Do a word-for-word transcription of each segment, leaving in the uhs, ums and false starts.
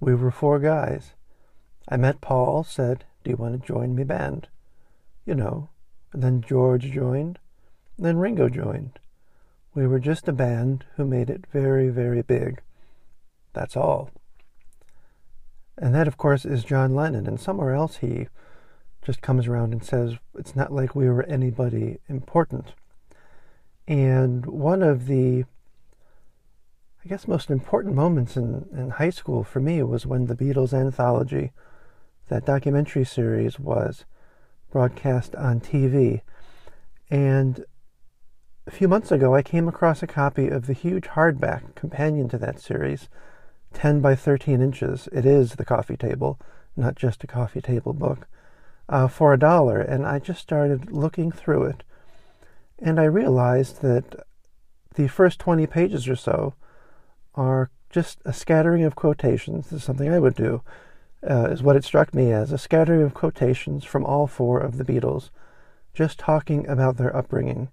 We were four guys. I met Paul, said, "Do you want to join me band?" You know. And then George joined. Then Ringo joined. We were just a band who made it very, very big. That's all. And that, of course, is John Lennon. And somewhere else he just comes around and says, it's not like we were anybody important. And one of the, I guess, most important moments in, in high school for me was when The Beatles Anthology, that documentary series, was broadcast on T V. And a few months ago, I came across a copy of the huge hardback companion to that series, ten by thirteen inches. It is the coffee table, not just a coffee table book, uh, for a dollar. And I just started looking through it. And I realized that the first twenty pages or so are just a scattering of quotations. This is something I would do, uh, is what it struck me as, a scattering of quotations from all four of the Beatles, just talking about their upbringing,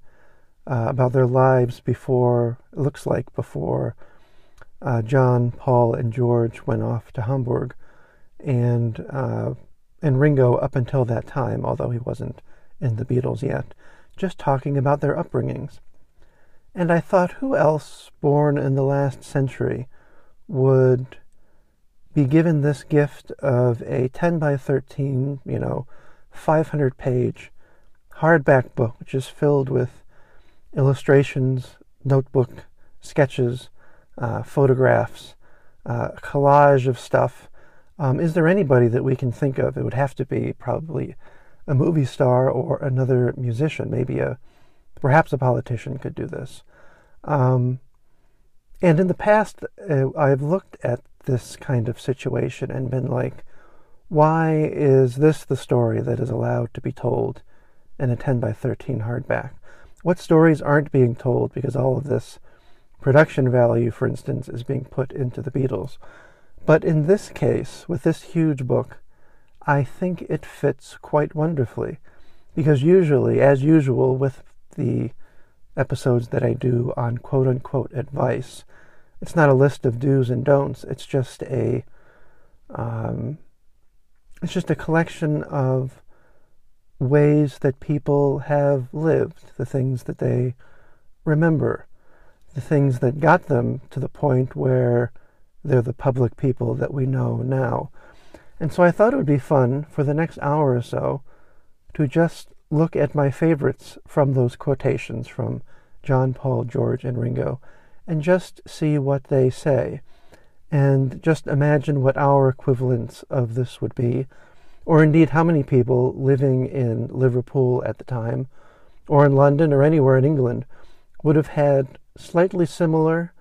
uh, about their lives before, it looks like before uh, John, Paul, and George went off to Hamburg, and, uh, and Ringo up until that time, although he wasn't in the Beatles yet, just talking about their upbringings. And I thought, who else born in the last century would be given this gift of a ten by thirteen, you know, five hundred page hardback book, which is filled with illustrations, notebook, sketches, uh, photographs, uh, collage of stuff. Um, is there anybody that we can think of? It would have to be probably a movie star or another musician, maybe a perhaps a politician could do this. Um, and in the past, uh, I've looked at this kind of situation and been like, why is this the story that is allowed to be told in a ten by thirteen hardback? What stories aren't being told because all of this production value, for instance, is being put into the Beatles? But in this case, with this huge book, I think it fits quite wonderfully, because usually, as usual with the episodes that I do on quote-unquote advice, it's not a list of do's and don'ts. It's just a, um, it's just a collection of ways that people have lived, the things that they remember, the things that got them to the point where they're the public people that we know now. And so I thought it would be fun for the next hour or so to just look at my favorites from those quotations from John, Paul, George, and Ringo, and just see what they say, and just imagine what our equivalents of this would be, or indeed how many people living in Liverpool at the time, or in London, or anywhere in England, would have had slightly similar,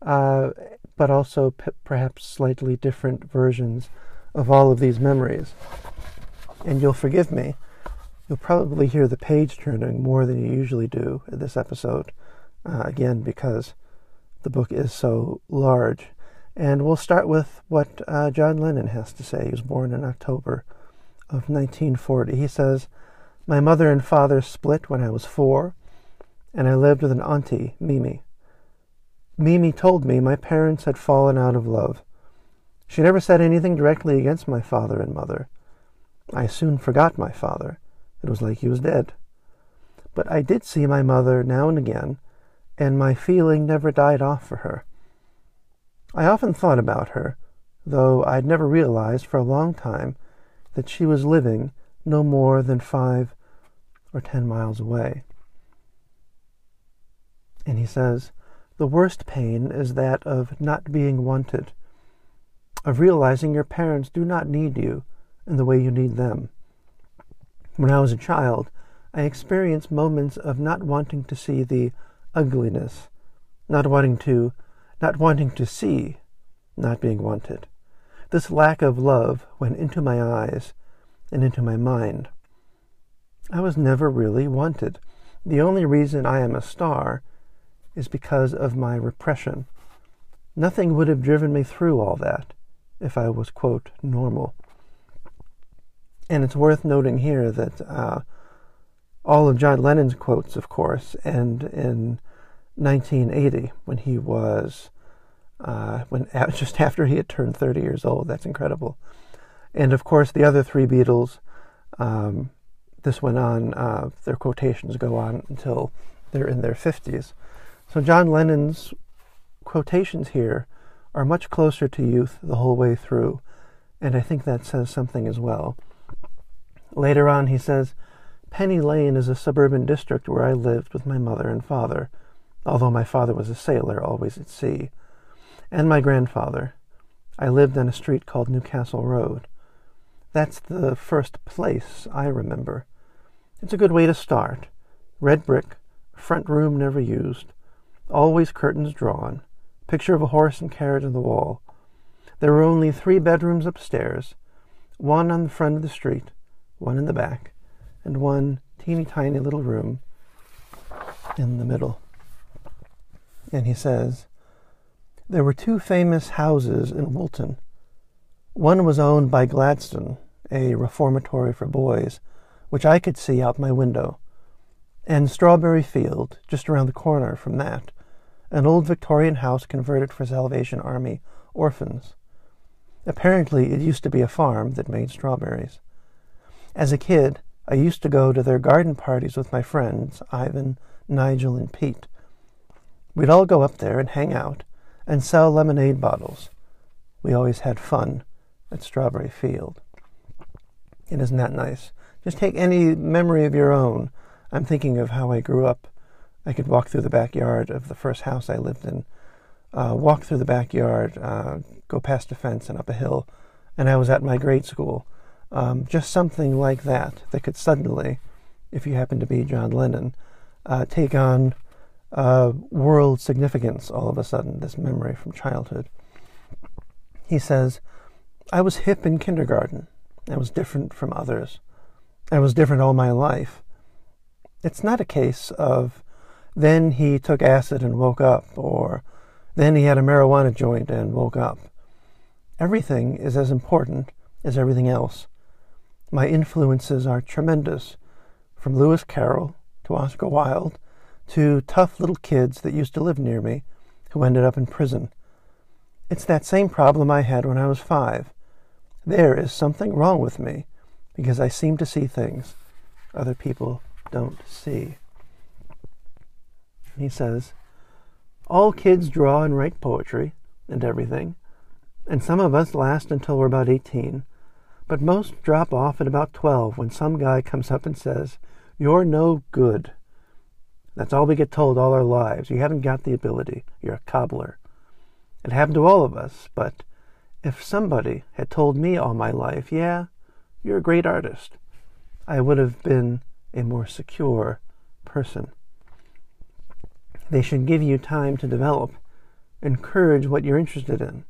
uh, but also p- perhaps slightly different versions of all of these memories. And you'll forgive me, you'll probably hear the page turning more than you usually do in this episode, uh, again, because the book is so large. And we'll start with what uh, John Lennon has to say. He was born in October of nineteen forty. He says, "My mother and father split when I was four, and I lived with an auntie, Mimi. Mimi told me my parents had fallen out of love. She never said anything directly against my father and mother. I soon forgot my father. It was like he was dead. But I did see my mother now and again, and my feeling never died off for her. I often thought about her, though I'd never realized for a long time that she was living no more than five or ten miles away." And he says, "The worst pain is that of not being wanted, of realizing your parents do not need you in the way you need them. When I was a child, I experienced moments of not wanting to see the ugliness, not wanting to, not wanting to see, not being wanted, This lack of love went into my eyes and into my mind. I was never really wanted. The only reason I am a star is because of my repression. Nothing would have driven me through all that if I was, quote, normal. And it's worth noting here that uh, all of John Lennon's quotes, of course, end in nineteen eighty, when he was, uh, when just after he had turned thirty years old. That's incredible. And, of course, the other three Beatles, um, this went on, uh, their quotations go on until they're in their fifties. So John Lennon's quotations here are much closer to youth the whole way through, and I think that says something as well. Later on he says, Penny Lane is a suburban district where I lived with my mother and father, although my father was a sailor, always at sea, and my grandfather. I lived on a street called Newcastle Road. That's the first place I remember. It's a good way to start. Red brick, front room never used, always curtains drawn, picture of a horse and carriage on the wall. There were only three bedrooms upstairs, one on the front of the street, one in the back, and one teeny tiny little room in the middle. And he says, there were two famous houses in Woolton. One was owned by Gladstone, a reformatory for boys, which I could see out my window, and Strawberry Field, just around the corner from that, an old Victorian house converted for Salvation Army orphans. Apparently it used to be a farm that made strawberries. As a kid, I used to go to their garden parties with my friends, Ivan, Nigel, and Pete. We'd all go up there and hang out and sell lemonade bottles. We always had fun at Strawberry Field. And isn't that nice? Just take any memory of your own. I'm thinking of how I grew up. I could walk through the backyard of the first house I lived in, uh, walk through the backyard, uh, go past a fence and up a hill, and I was at my grade school. Um, just something like that that could suddenly, if you happen to be John Lennon, uh, take on uh, world significance all of a sudden, this memory from childhood. He says, I was hip in kindergarten. I was different from others. I was different all my life. It's not a case of then he took acid and woke up, or then he had a marijuana joint and woke up. Everything is as important as everything else. My influences are tremendous, from Lewis Carroll to Oscar Wilde to tough little kids that used to live near me who ended up in prison. It's that same problem I had when I was five. There is something wrong with me because I seem to see things other people don't see. He says, all kids draw and write poetry and everything, and some of us last until we're about eighteen, but most drop off at about twelve when some guy comes up and says, you're no good. That's all we get told all our lives. You haven't got the ability. You're a cobbler. It happened to all of us, but if somebody had told me all my life, yeah, you're a great artist, I would have been a more secure person. They should give you time to develop, encourage what you're interested in.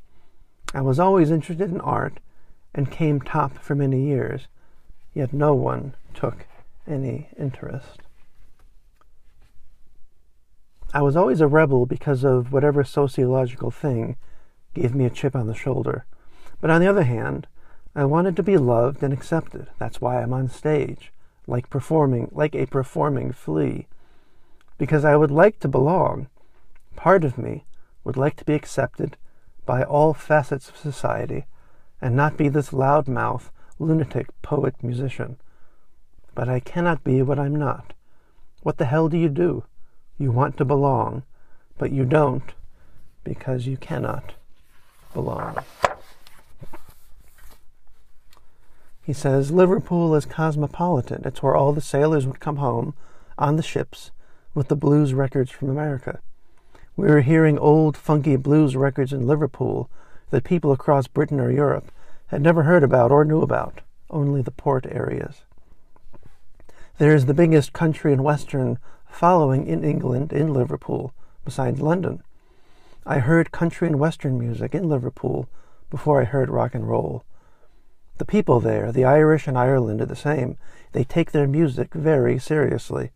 I was always interested in art and came top for many years, yet no one took any interest. I was always a rebel because of whatever sociological thing gave me a chip on the shoulder. But on the other hand, I wanted to be loved and accepted. That's why I'm on stage, like performing, like a performing flea, because I would like to belong. Part of me would like to be accepted by all facets of society and not be this loudmouth, lunatic, poet, musician. But I cannot be what I'm not. What the hell do you do? You want to belong, but you don't because you cannot belong. He says, Liverpool is cosmopolitan. It's where all the sailors would come home on the ships with the blues records from America. We were hearing old, funky blues records in Liverpool that people across Britain or Europe had never heard about or knew about, only the port areas. There is the biggest country and western following in England, in Liverpool, besides London. I heard country and western music in Liverpool before I heard rock and roll. The people there, the Irish and Ireland, are the same. They take their music very seriously.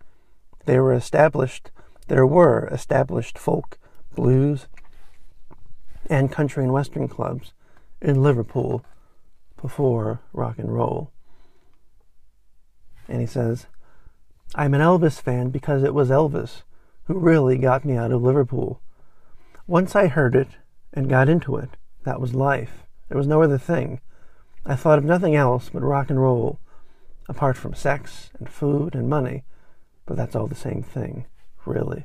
They were established, there were established folk, blues, and country and western clubs in Liverpool before rock and roll. And he says, I'm an Elvis fan because it was Elvis who really got me out of Liverpool. Once I heard it and got into it, that was life. There was no other thing. I thought of nothing else but rock and roll, apart from sex and food and money, but that's all the same thing, really.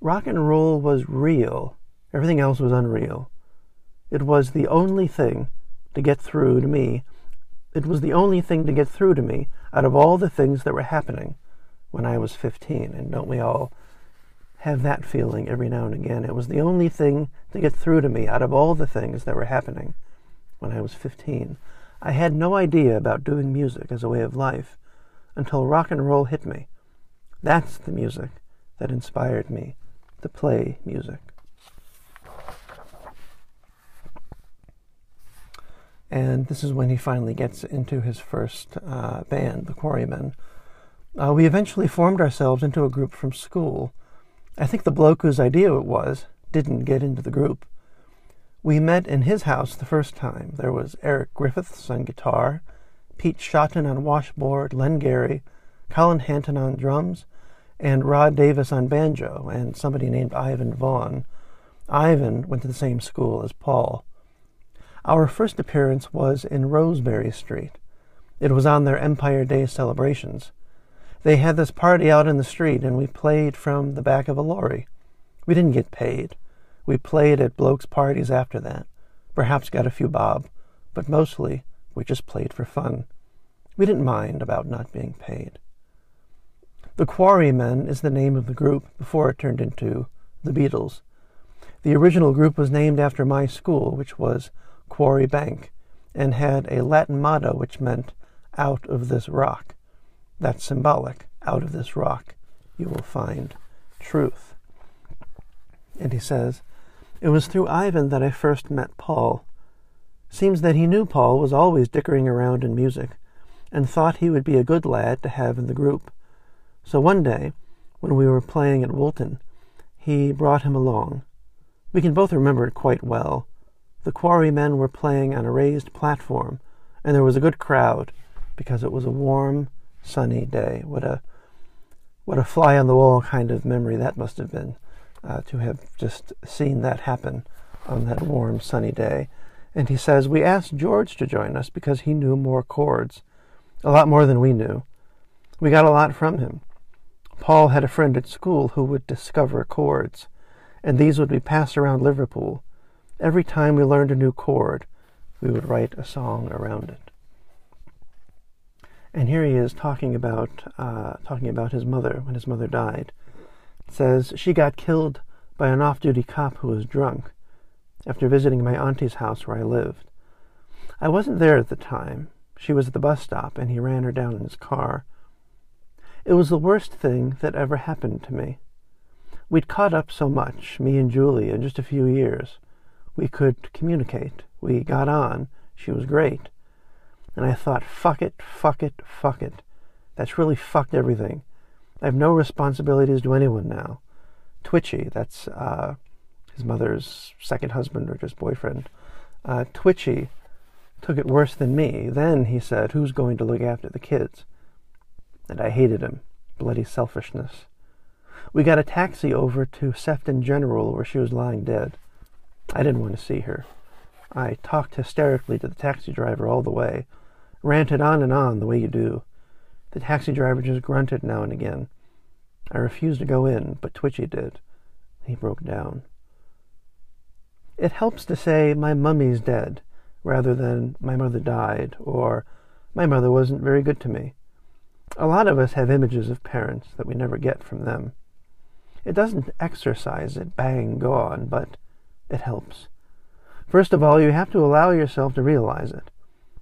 Rock and roll was real. Everything else was unreal. It was the only thing to get through to me. It was the only thing to get through to me out of all the things that were happening when I was fifteen. And don't we all have that feeling every now and again? It was the only thing to get through to me out of all the things that were happening when I was fifteen. I had no idea about doing music as a way of life until rock and roll hit me. That's the music that inspired me to play music. And this is when he finally gets into his first uh, band, the Quarrymen. Uh, we eventually formed ourselves into a group from school. I think the bloke whose idea it was didn't get into the group. We met in his house the first time. There was Eric Griffiths on guitar, Pete Shotton on washboard, Len Gary, Colin Hanton on drums, and Rod Davis on banjo, and somebody named Ivan Vaughn. Ivan went to the same school as Paul. Our first appearance was in Roseberry Street. It was on their Empire Day celebrations. They had this party out in the street, and we played from the back of a lorry. We didn't get paid. We played at blokes' parties after that, perhaps got a few bob, but mostly we just played for fun. We didn't mind about not being paid. The Quarrymen is the name of the group before it turned into the Beatles. The original group was named after my school, which was Quarry Bank, and had a Latin motto which meant, out of this rock. That's symbolic. Out of this rock you will find truth. And he says, it was through Ivan that I first met Paul. Seems that he knew Paul was always dickering around in music, and thought he would be a good lad to have in the group. So one day, when we were playing at Woolton, he brought him along. We can both remember it quite well. The Quarrymen were playing on a raised platform, and there was a good crowd, because it was a warm, sunny day. What a what a fly-on-the-wall kind of memory that must have been, uh, to have just seen that happen on that warm, sunny day. And he says, we asked George to join us because he knew more chords, a lot more than we knew. We got a lot from him. Paul had a friend at school who would discover chords, and these would be passed around Liverpool. Every time we learned a new chord, we would write a song around it. And here he is talking about uh, talking about his mother, when his mother died. It says, she got killed by an off-duty cop who was drunk after visiting my auntie's house where I lived. I wasn't there at the time. She was at the bus stop, and he ran her down in his car. It was the worst thing that ever happened to me. We'd caught up so much, me and Julie, in just a few years. We could communicate. We got on. She was great. And I thought, fuck it, fuck it, fuck it. That's really fucked everything. I have no responsibilities to anyone now. Twitchy, that's uh, his mother's second husband or just boyfriend. Uh, Twitchy took it worse than me. Then he said, who's going to look after the kids? And I hated him. Bloody selfishness. We got a taxi over to Sefton General where she was lying dead. I didn't want to see her. I talked hysterically to the taxi driver all the way, ranted on and on the way you do. The taxi driver just grunted now and again. I refused to go in, but Twitchy did. He broke down. It helps to say, my mummy's dead, rather than my mother died, or my mother wasn't very good to me. A lot of us have images of parents that we never get from them. It doesn't exercise it, bang, gone, but it helps. First of all, you have to allow yourself to realize it.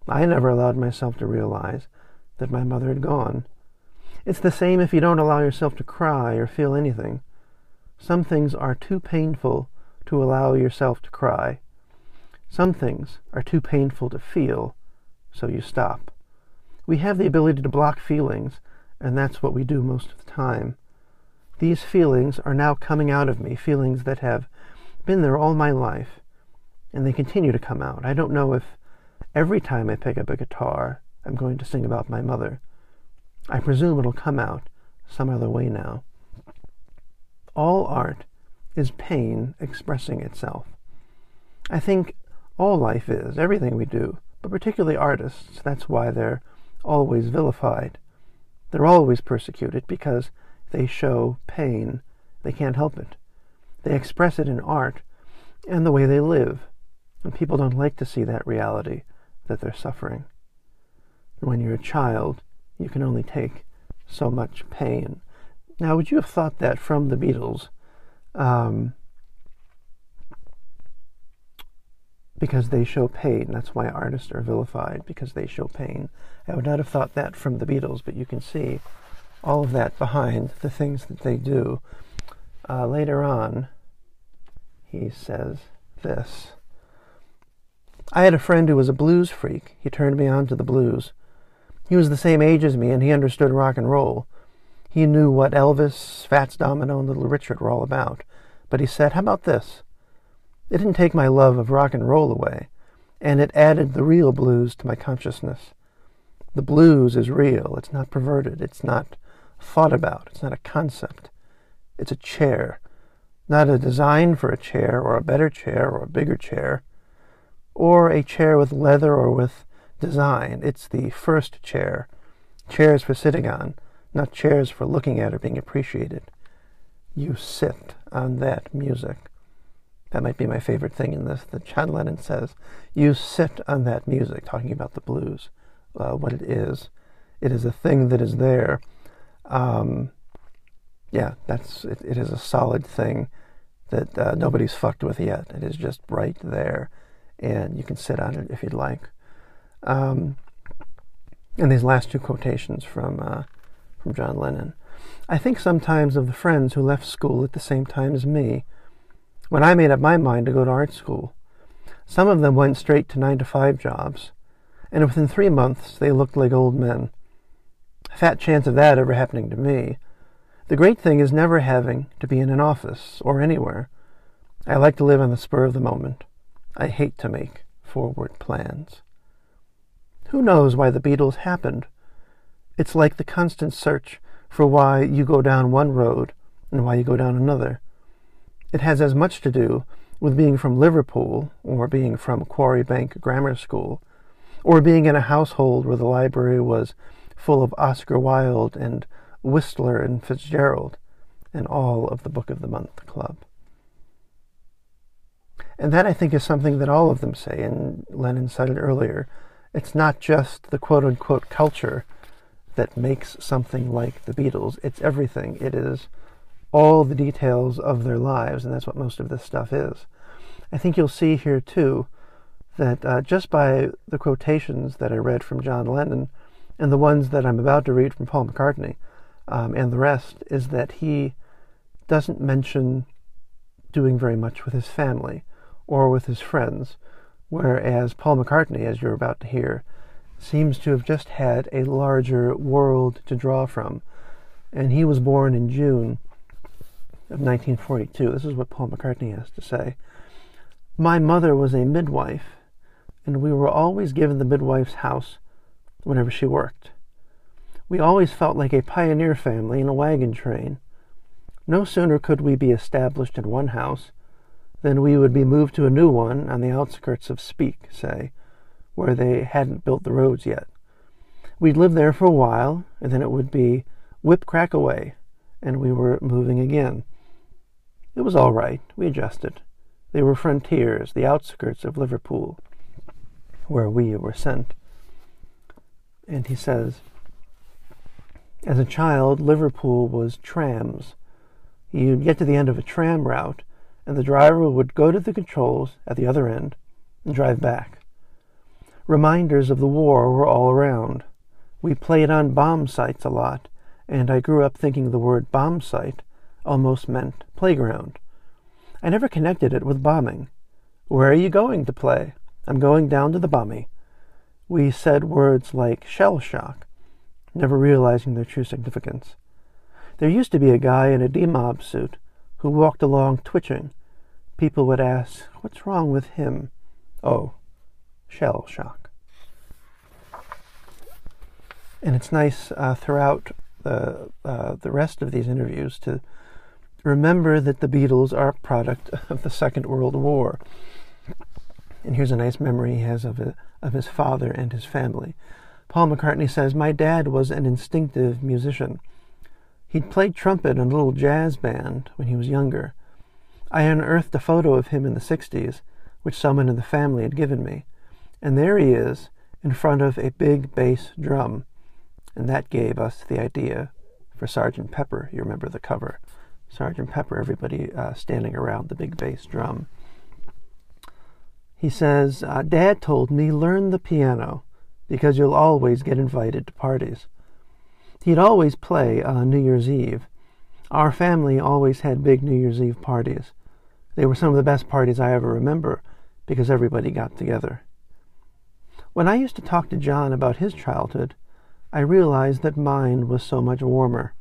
I never allowed myself to realize that my mother had gone. It's the same if you don't allow yourself to cry or feel anything. Some things are too painful to allow yourself to cry. Some things are too painful to feel, so you stop. We have the ability to block feelings, and that's what we do most of the time. These feelings are now coming out of me, feelings that have been there all my life, and they continue to come out. I don't know if every time I pick up a guitar I'm going to sing about my mother. I presume it'll come out some other way now. All art is pain expressing itself. I think all life is, everything we do, but particularly artists. That's why they're always vilified. They're always persecuted because they show pain. They can't help it. They express it in art and the way they live, and people don't like to see that reality, that they're suffering. When you're a child, you can only take so much pain. Now, would you have thought that from the Beatles? Um, because they show pain. That's why artists are vilified, because they show pain. I would not have thought that from the Beatles, but you can see all of that behind the things that they do. Uh, later on, he says this. I had a friend who was a blues freak. He turned me on to the blues. He was the same age as me, and he understood rock and roll. He knew what Elvis, Fats Domino, and Little Richard were all about. But he said, how about this? It didn't take my love of rock and roll away, and it added the real blues to my consciousness. The blues is real. It's not perverted. It's not thought about. It's not a concept. It's a chair. Not a design for a chair, or a better chair, or a bigger chair, or a chair with leather or with design. It's the first chair. Chairs for sitting on, not chairs for looking at or being appreciated. You sit on that music. That might be my favorite thing in this, that John Lennon says. You sit on that music, talking about the blues, uh, what it is. It is a thing that is there. Um, yeah, that's it, it is a solid thing that uh, nobody's fucked with yet. It is just right there, and you can sit on it if you'd like. Um, and these last two quotations from uh, from John Lennon. I think sometimes of the friends who left school at the same time as me, when I made up my mind to go to art school. Some of them went straight to nine to five jobs, and within three months they looked like old men. A fat chance of that ever happening to me. The great thing is never having to be in an office or anywhere. I like to live on the spur of the moment. I hate to make forward plans. Who knows why the Beatles happened? It's like the constant search for why you go down one road and why you go down another. It has as much to do with being from Liverpool, or being from Quarry Bank Grammar School, or being in a household where the library was full of Oscar Wilde and Whistler and Fitzgerald and all of the Book of the Month Club. And that, I think, is something that all of them say, and Lennon cited earlier. It's not just the quote-unquote culture that makes something like the Beatles. It's everything. It is all the details of their lives, and that's what most of this stuff is. I think you'll see here, too, that uh, just by the quotations that I read from John Lennon and the ones that I'm about to read from Paul McCartney um, and the rest, is that he doesn't mention doing very much with his family or with his friends, whereas Paul McCartney, as you're about to hear, seems to have just had a larger world to draw from. And he was born in June of nineteen forty-two. This is what Paul McCartney has to say. My mother was a midwife, and we were always given the midwife's house whenever she worked. We always felt like a pioneer family in a wagon train. No sooner could we be established in one house then we would be moved to a new one on the outskirts of Speke, say, where they hadn't built the roads yet. We'd live there for a while, and then it would be whip crack away, and we were moving again. It was all right. We adjusted. They were frontiers, the outskirts of Liverpool, where we were sent. And he says, as a child, Liverpool was trams. You'd get to the end of a tram route, and the driver would go to the controls at the other end and drive back. Reminders of the war were all around. We played on bomb sites a lot, and I grew up thinking the word bomb site almost meant playground. I never connected it with bombing. Where are you going to play? I'm going down to the bummy. We said words like shell shock, never realizing their true significance. There used to be a guy in a D-mob suit who walked along twitching. People would ask, what's wrong with him? Oh, shell shock. And it's nice uh, throughout the, uh, the rest of these interviews to remember that the Beatles are a product of the Second World War. And here's a nice memory he has of, a, of his father and his family. Paul McCartney says, my dad was an instinctive musician. He'd played trumpet in a little jazz band when he was younger. I unearthed a photo of him in the sixties, which someone in the family had given me. And there he is, in front of a big bass drum. And that gave us the idea for Sergeant Pepper. You remember the cover. Sergeant Pepper, everybody uh, standing around the big bass drum. He says, uh, Dad told me, learn the piano, because you'll always get invited to parties. He'd always play on New Year's Eve. Our family always had big New Year's Eve parties. They were some of the best parties I ever remember, because everybody got together. When I used to talk to John about his childhood, I realized that mine was so much warmer.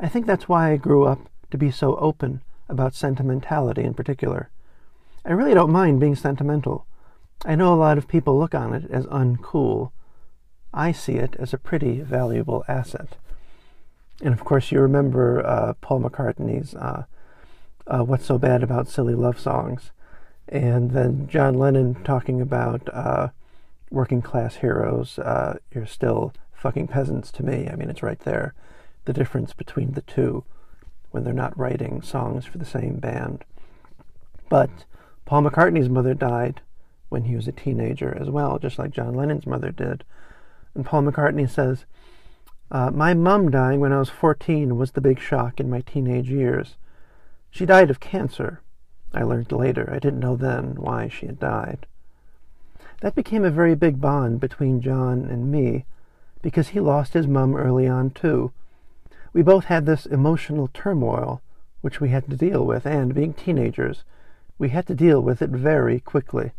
I think that's why I grew up to be so open about sentimentality in particular. I really don't mind being sentimental. I know a lot of people look on it as uncool. I see it as a pretty valuable asset. And of course you remember uh, Paul McCartney's uh, uh, What's So Bad About Silly Love Songs, and then John Lennon talking about uh, working class heroes, uh, you're still fucking peasants to me. I mean, it's right there, the difference between the two when they're not writing songs for the same band. But Paul McCartney's mother died when he was a teenager as well, just like John Lennon's mother did. And Paul McCartney says, uh, my mum dying when I was fourteen was the big shock in my teenage years. She died of cancer, I learned later. I didn't know then why she had died. That became a very big bond between John and me, because he lost his mum early on too. We both had this emotional turmoil, which we had to deal with, and being teenagers, we had to deal with it very quickly.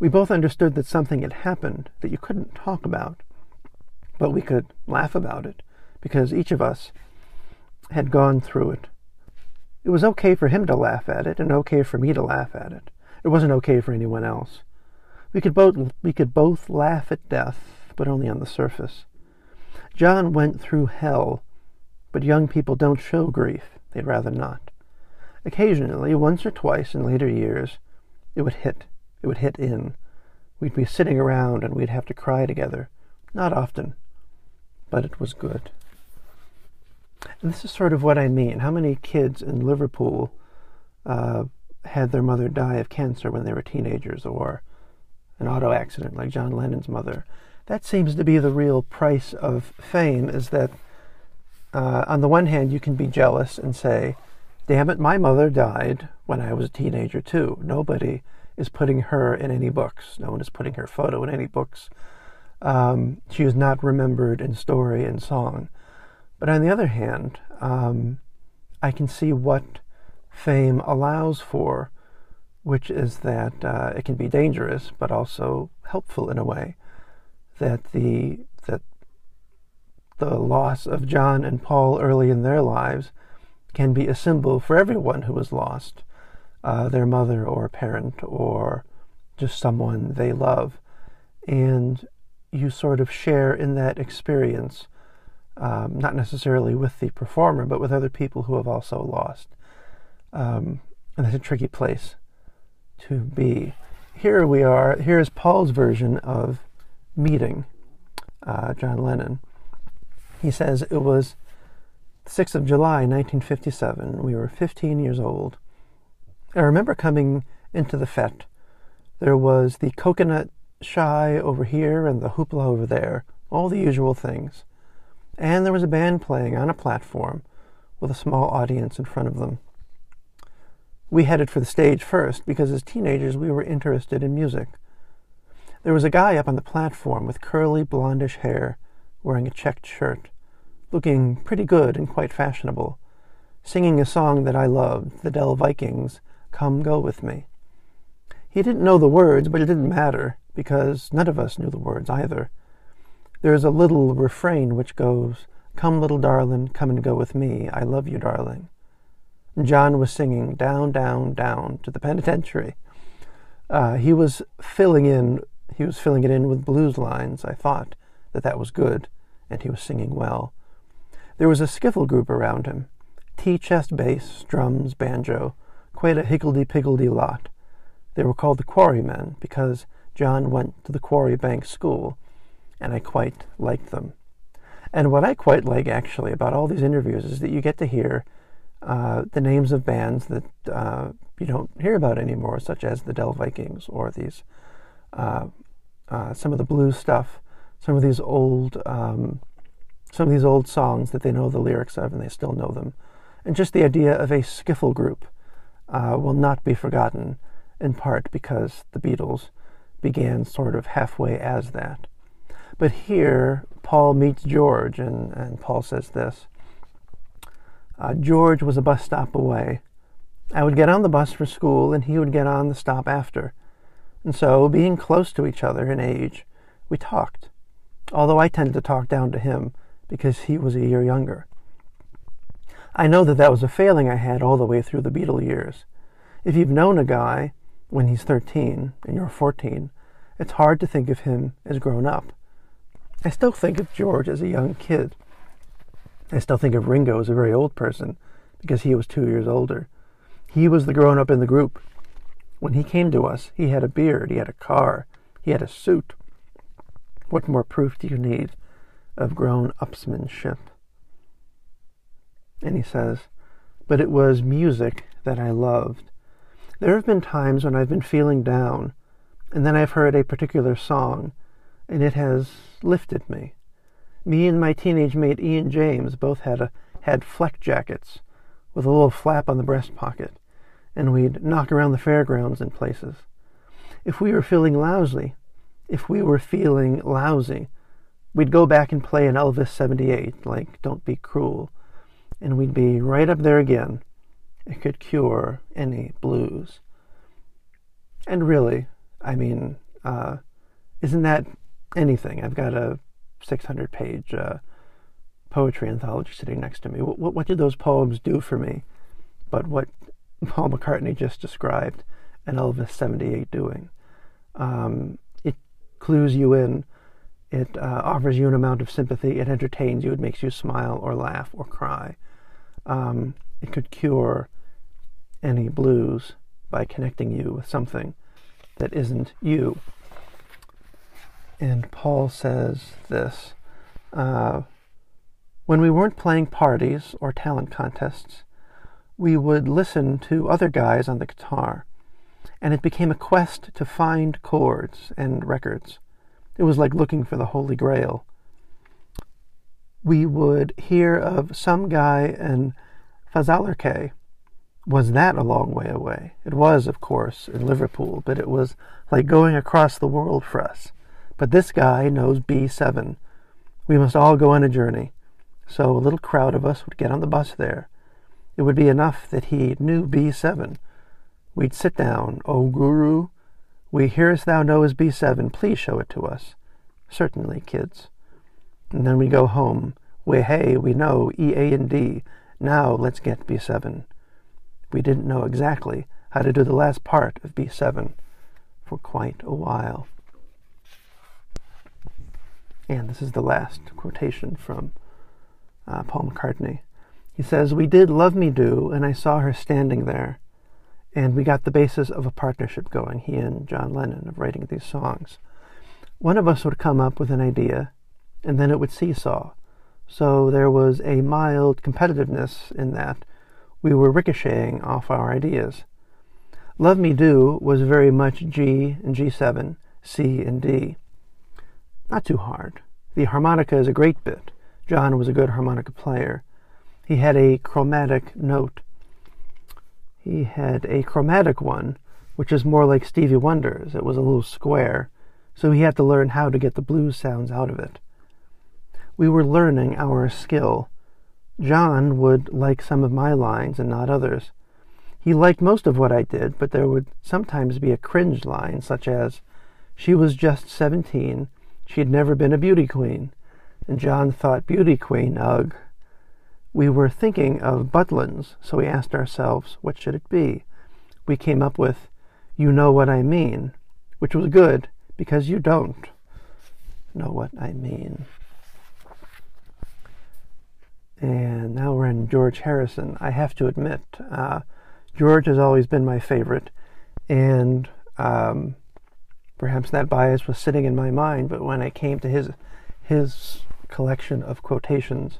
We both understood that something had happened that you couldn't talk about, but we could laugh about it, because each of us had gone through it. It was okay for him to laugh at it, and okay for me to laugh at it. It wasn't okay for anyone else. We could both, we could both laugh at death, but only on the surface. John went through hell, but young people don't show grief. They'd rather not. Occasionally, once or twice in later years, it would hit. It would hit in. We'd be sitting around and we'd have to cry together. Not often, but it was good. And this is sort of what I mean. How many kids in Liverpool uh, had their mother die of cancer when they were teenagers, or an auto accident like John Lennon's mother? That seems to be the real price of fame, is that uh, on the one hand you can be jealous and say, damn it, my mother died when I was a teenager too. Nobody is putting her in any books. No one is putting her photo in any books. Um, she is not remembered in story and song. But on the other hand, um, I can see what fame allows for, which is that uh, it can be dangerous, but also helpful in a way. That the, that the loss of John and Paul early in their lives can be a symbol for everyone who was lost. Uh, their mother or a parent or just someone they love, and you sort of share in that experience, um, not necessarily with the performer, but with other people who have also lost. Um, and that's a tricky place to be. Here we are. Here is Paul's version of meeting uh, John Lennon. He says, it was sixth of July, nineteen fifty-seven. We were fifteen years old. I remember coming into the fete. There was the coconut shy over here and the hoopla over there, all the usual things. And there was a band playing on a platform with a small audience in front of them. We headed for the stage first because as teenagers we were interested in music. There was a guy up on the platform with curly blondish hair, wearing a checked shirt, looking pretty good and quite fashionable, singing a song that I loved, the Del Vikings, Come Go With Me. He didn't know the words, but it didn't matter, because none of us knew the words either. There is a little refrain which goes, "Come, little darling, come and go with me. I love you, darling." John was singing "Down, down, down to the penitentiary." Uh, he was filling in, he was filling it in with blues lines. I thought that that was good, and he was singing well. There was a skiffle group around him, tea chest bass, drums, banjo, quite a higgledy-piggledy lot. They were called the Quarrymen because John went to the Quarry Bank school, and I quite liked them. And what I quite like, actually, about all these interviews is that you get to hear uh, the names of bands that uh, you don't hear about anymore, such as the Del Vikings or these uh, uh, some of the blues stuff, some of these old um, some of these old songs that they know the lyrics of and they still know them. And just the idea of a skiffle group uh, will not be forgotten, in part because the Beatles began sort of halfway as that. But here, Paul meets George, and, and Paul says this. Uh, George was a bus stop away. I would get on the bus for school, and he would get on the stop after. And so, being close to each other in age, we talked, although I tended to talk down to him because he was a year younger. I know that that was a failing I had all the way through the Beatle years. If you've known a guy when he's thirteen and you're fourteen, it's hard to think of him as grown up. I still think of George as a young kid. I still think of Ringo as a very old person because he was two years older. He was the grown-up in the group. When he came to us, he had a beard, he had a car, he had a suit. What more proof do you need of grown-upsmanship? And he says, but it was music that I loved. There have been times when I've been feeling down, and then I've heard a particular song, and it has lifted me. Me and my teenage mate Ian James both had a, had fleck jackets with a little flap on the breast pocket, and we'd knock around the fairgrounds in places. If we were feeling lousy, if we were feeling lousy, we'd go back and play an Elvis seventy-eight, like Don't Be Cruel, and we'd be right up there again. It could cure any blues. And really, I mean, uh, isn't that anything? I've got a six hundred page uh, poetry anthology sitting next to me. What, what did those poems do for me? But what Paul McCartney just described an Elvis seventy-eight doing. Um, it clues you in. It uh, offers you an amount of sympathy. It entertains you. It makes you smile or laugh or cry. Um, it could cure any blues by connecting you with something that isn't you. And Paul says this. Uh, when we weren't playing parties or talent contests, we would listen to other guys on the guitar, and it became a quest to find chords and records. It was like looking for the Holy Grail. We would hear of some guy in Fazakerley. Was that a long way away? It was, of course, in Liverpool, but it was like going across the world for us. But this guy knows B seven. We must all go on a journey. So a little crowd of us would get on the bus there. It would be enough that he knew B seven. We'd sit down, "O Guru, we hearest thou know is B seven, please show it to us." "Certainly, kids." And then we go home. "We hey, we know E, A, and D. Now let's get B seven. We didn't know exactly how to do the last part of B seven for quite a while. And this is the last quotation from uh, Paul McCartney. He says, "We did Love Me Do, and I saw her standing there. And we got the basis of a partnership going," he and John Lennon, of writing these songs. "One of us would come up with an idea, and then it would seesaw. So there was a mild competitiveness in that we were ricocheting off our ideas. Love Me Do was very much G and G seven, C and D. Not too hard. The harmonica is a great bit. John was a good harmonica player. He had a chromatic note. He had a chromatic one, which is more like Stevie Wonder's. It was a little square, so he had to learn how to get the blues sounds out of it. We were learning our skill. John would like some of my lines and not others. He liked most of what I did, but there would sometimes be a cringe line, such as, "She was just seventeen. She had never been a beauty queen." And John thought, "Beauty queen, ugh." We were thinking of Butlins, so we asked ourselves, what should it be? We came up with, "You Know What I Mean," which was good, because you don't know what I mean. And now we're in George Harrison. I have to admit, uh, George has always been my favorite, and um, perhaps that bias was sitting in my mind, but when I came to his, his collection of quotations,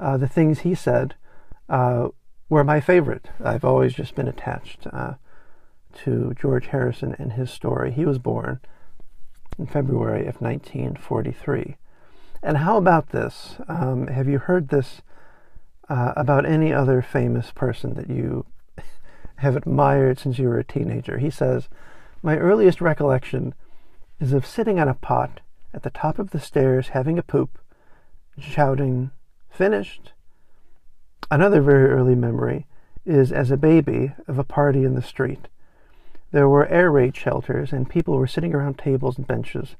Uh, the things he said uh, were my favorite. I've always just been attached uh, to George Harrison and his story. He was born in February of nineteen forty-three. And how about this? Um, have you heard this uh, about any other famous person that you have admired since you were a teenager? He says, "My earliest recollection is of sitting on a pot at the top of the stairs having a poop, shouting, 'Finished.' Another very early memory is as a baby of a party in the street. There were air raid shelters, and people were sitting around tables and benches.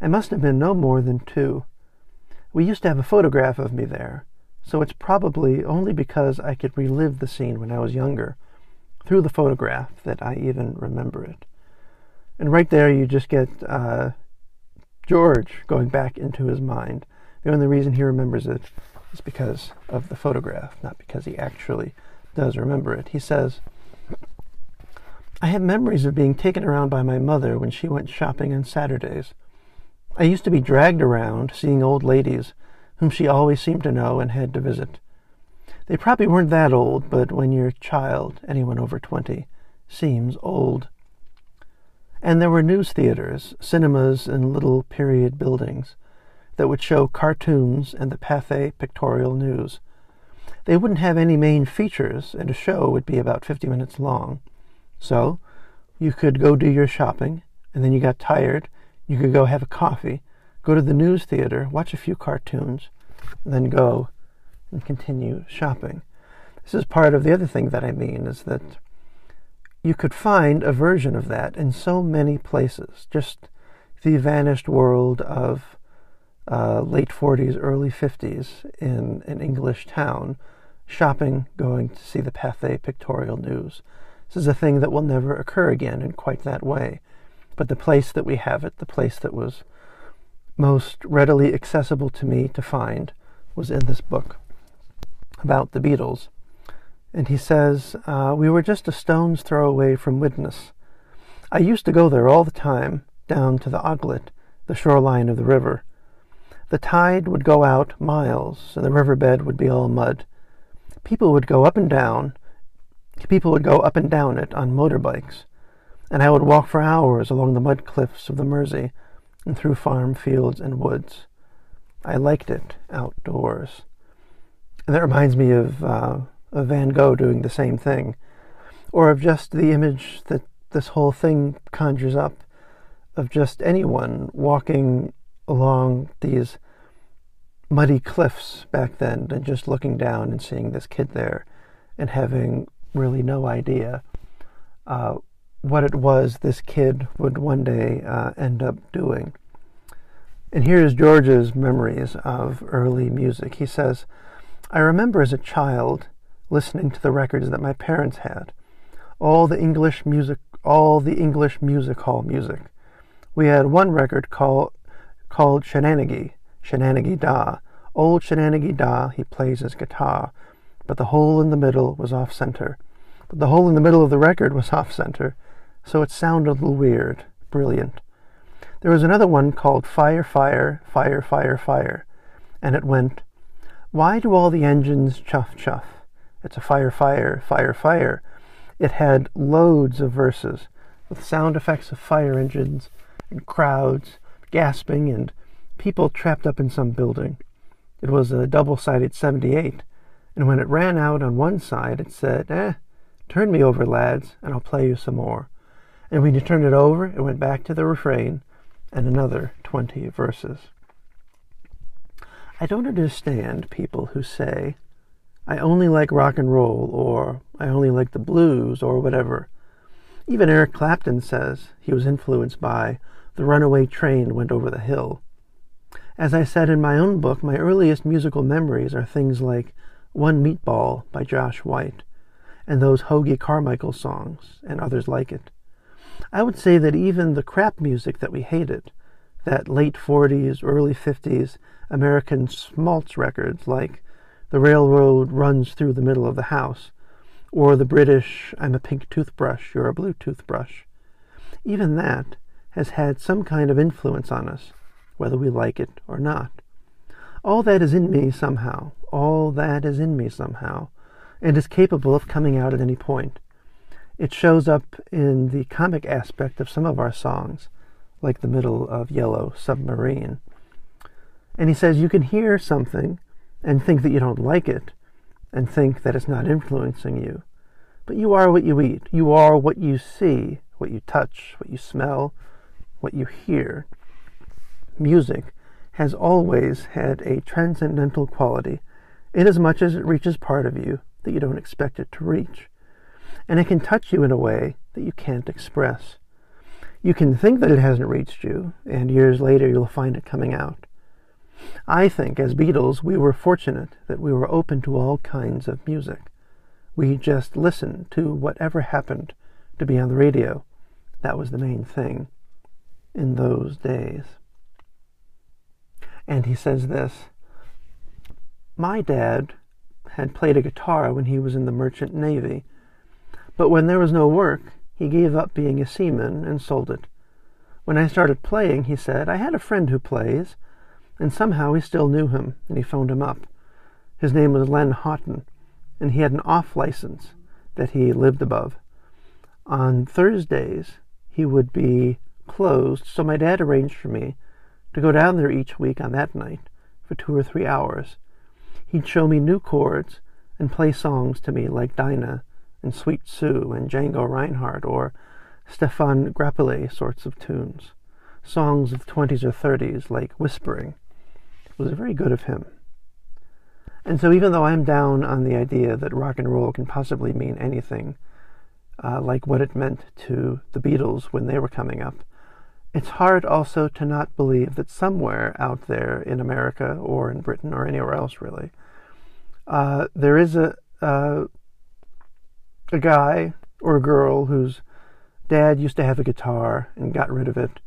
I must have been no more than two. We used to have a photograph of me there, so it's probably only because I could relive the scene when I was younger through the photograph that I even remember it." And right there you just get uh, George going back into his mind. The only reason he remembers it is because of the photograph, not because he actually does remember it. He says, "I have memories of being taken around by my mother when she went shopping on Saturdays. I used to be dragged around, seeing old ladies whom she always seemed to know and had to visit. They probably weren't that old, but when you're a child, anyone over twenty seems old. And there were news theaters, cinemas, and little period buildings that would show cartoons and the Pathé Pictorial News. They wouldn't have any main features, and a show would be about fifty minutes long. So you could go do your shopping, and then you got tired, you could go have a coffee, go to the news theater, watch a few cartoons, and then go and continue shopping." This is part of the other thing that I mean, is that you could find a version of that in so many places. Just the vanished world of Uh, late forties, early fifties in an English town, shopping, going to see the Pathé Pictorial News. This is a thing that will never occur again in quite that way. But the place that we have it, the place that was most readily accessible to me to find, was in this book about the Beatles. And he says, uh, "We were just a stone's throw away from Widnes. I used to go there all the time, down to the Oglet, the shoreline of the river. The tide would go out miles, and the riverbed would be all mud. People would go up and down, people would go up and down it on motorbikes, and I would walk for hours along the mud cliffs of the Mersey and through farm fields and woods. I liked it outdoors." And that reminds me of, uh, of Van Gogh doing the same thing, or of just the image that this whole thing conjures up of just anyone walking along these muddy cliffs back then and just looking down and seeing this kid there and having really no idea uh, what it was this kid would one day uh, end up doing. And here's George's memories of early music. He says, "I remember as a child listening to the records that my parents had, all the English music, all the English music hall music. We had one record called called Shenanigi, Shenanigi Da. Old Shenanigi Da, he plays his guitar, but the hole in the middle was off-center. But the hole in the middle of the record was off-center, so it sounded a little weird. Brilliant. There was another one called Fire, Fire, Fire, Fire, Fire, and it went, 'Why do all the engines chuff, chuff? It's a fire, fire, fire, fire.' It had loads of verses with sound effects of fire engines and crowds gasping and people trapped up in some building. It was a double-sided seventy-eight, and when it ran out on one side, it said, 'Eh, turn me over, lads, and I'll play you some more.' And when you turned it over, it went back to the refrain and another twenty verses. I don't understand people who say, I only like rock and roll, or I only like the blues, or whatever. Even Eric Clapton says he was influenced by The Runaway Train Went Over the Hill. As I said in my own book, my earliest musical memories are things like One Meatball by Josh White, and those Hoagy Carmichael songs, and others like it. I would say that even the crap music that we hated, that late forties, early fifties American schmaltz records like The Railroad Runs Through the Middle of the House, or the British I'm a Pink Toothbrush, You're a Blue Toothbrush, even that has had some kind of influence on us, whether we like it or not. All that is in me somehow, all that is in me somehow, and is capable of coming out at any point. It shows up in the comic aspect of some of our songs, like the middle of Yellow Submarine. And he says you can hear something and think that you don't like it, and think that it's not influencing you. But you are what you eat. You are what you see, what you touch, what you smell, what you hear. Music has always had a transcendental quality, inasmuch as it reaches part of you that you don't expect it to reach. And it can touch you in a way that you can't express. You can think that it hasn't reached you, and years later you'll find it coming out. I think, as Beatles, we were fortunate that we were open to all kinds of music. We just listened to whatever happened to be on the radio. That was the main thing in those days. And he says this, my dad had played a guitar when he was in the Merchant Navy, but when there was no work, he gave up being a seaman and sold it. When I started playing, he said, I had a friend who plays, and somehow he still knew him, and he phoned him up. His name was Len Houghton, and he had an off license that he lived above. On Thursdays, he would be closed, so my dad arranged for me to go down there each week on that night for two or three hours. He'd show me new chords and play songs to me like Dinah and Sweet Sue and Django Reinhardt or Stefan Grappelli sorts of tunes, songs of the twenties or thirties like Whispering. It was very good of him. And so even though I'm down on the idea that rock and roll can possibly mean anything, uh, like what it meant to the Beatles when they were coming up, it's hard also to not believe that somewhere out there in America or in Britain or anywhere else really, uh, there is a... Uh, a guy or a girl whose dad used to have a guitar and got rid of it,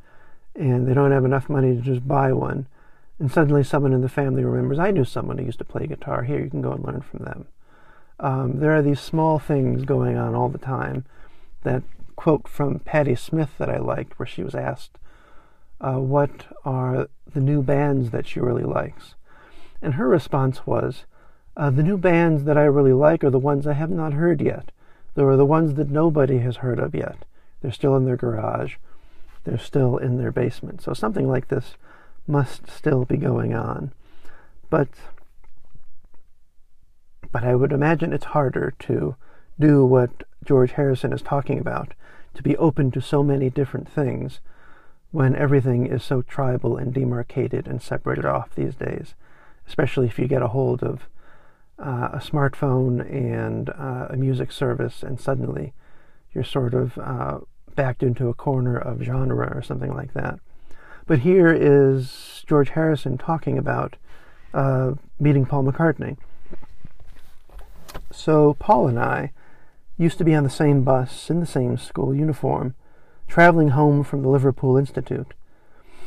and they don't have enough money to just buy one, and suddenly someone in the family remembers, I knew someone who used to play guitar, here, you can go and learn from them. Um, there are these small things going on all the time. That quote from Patti Smith that I liked, where she was asked, uh, what are the new bands that she really likes? And her response was, uh, the new bands that I really like are the ones I have not heard yet. There are the ones that nobody has heard of yet. They're still in their garage. They're still in their basement. So something like this must still be going on. But, but I would imagine it's harder to do what George Harrison is talking about, to be open to so many different things when everything is so tribal and demarcated and separated off these days, especially if you get a hold of Uh, a smartphone and uh, a music service, and suddenly you're sort of uh, backed into a corner of genre or something like that. But here is George Harrison talking about uh, meeting Paul McCartney. So Paul and I used to be on the same bus in the same school uniform, traveling home from the Liverpool Institute.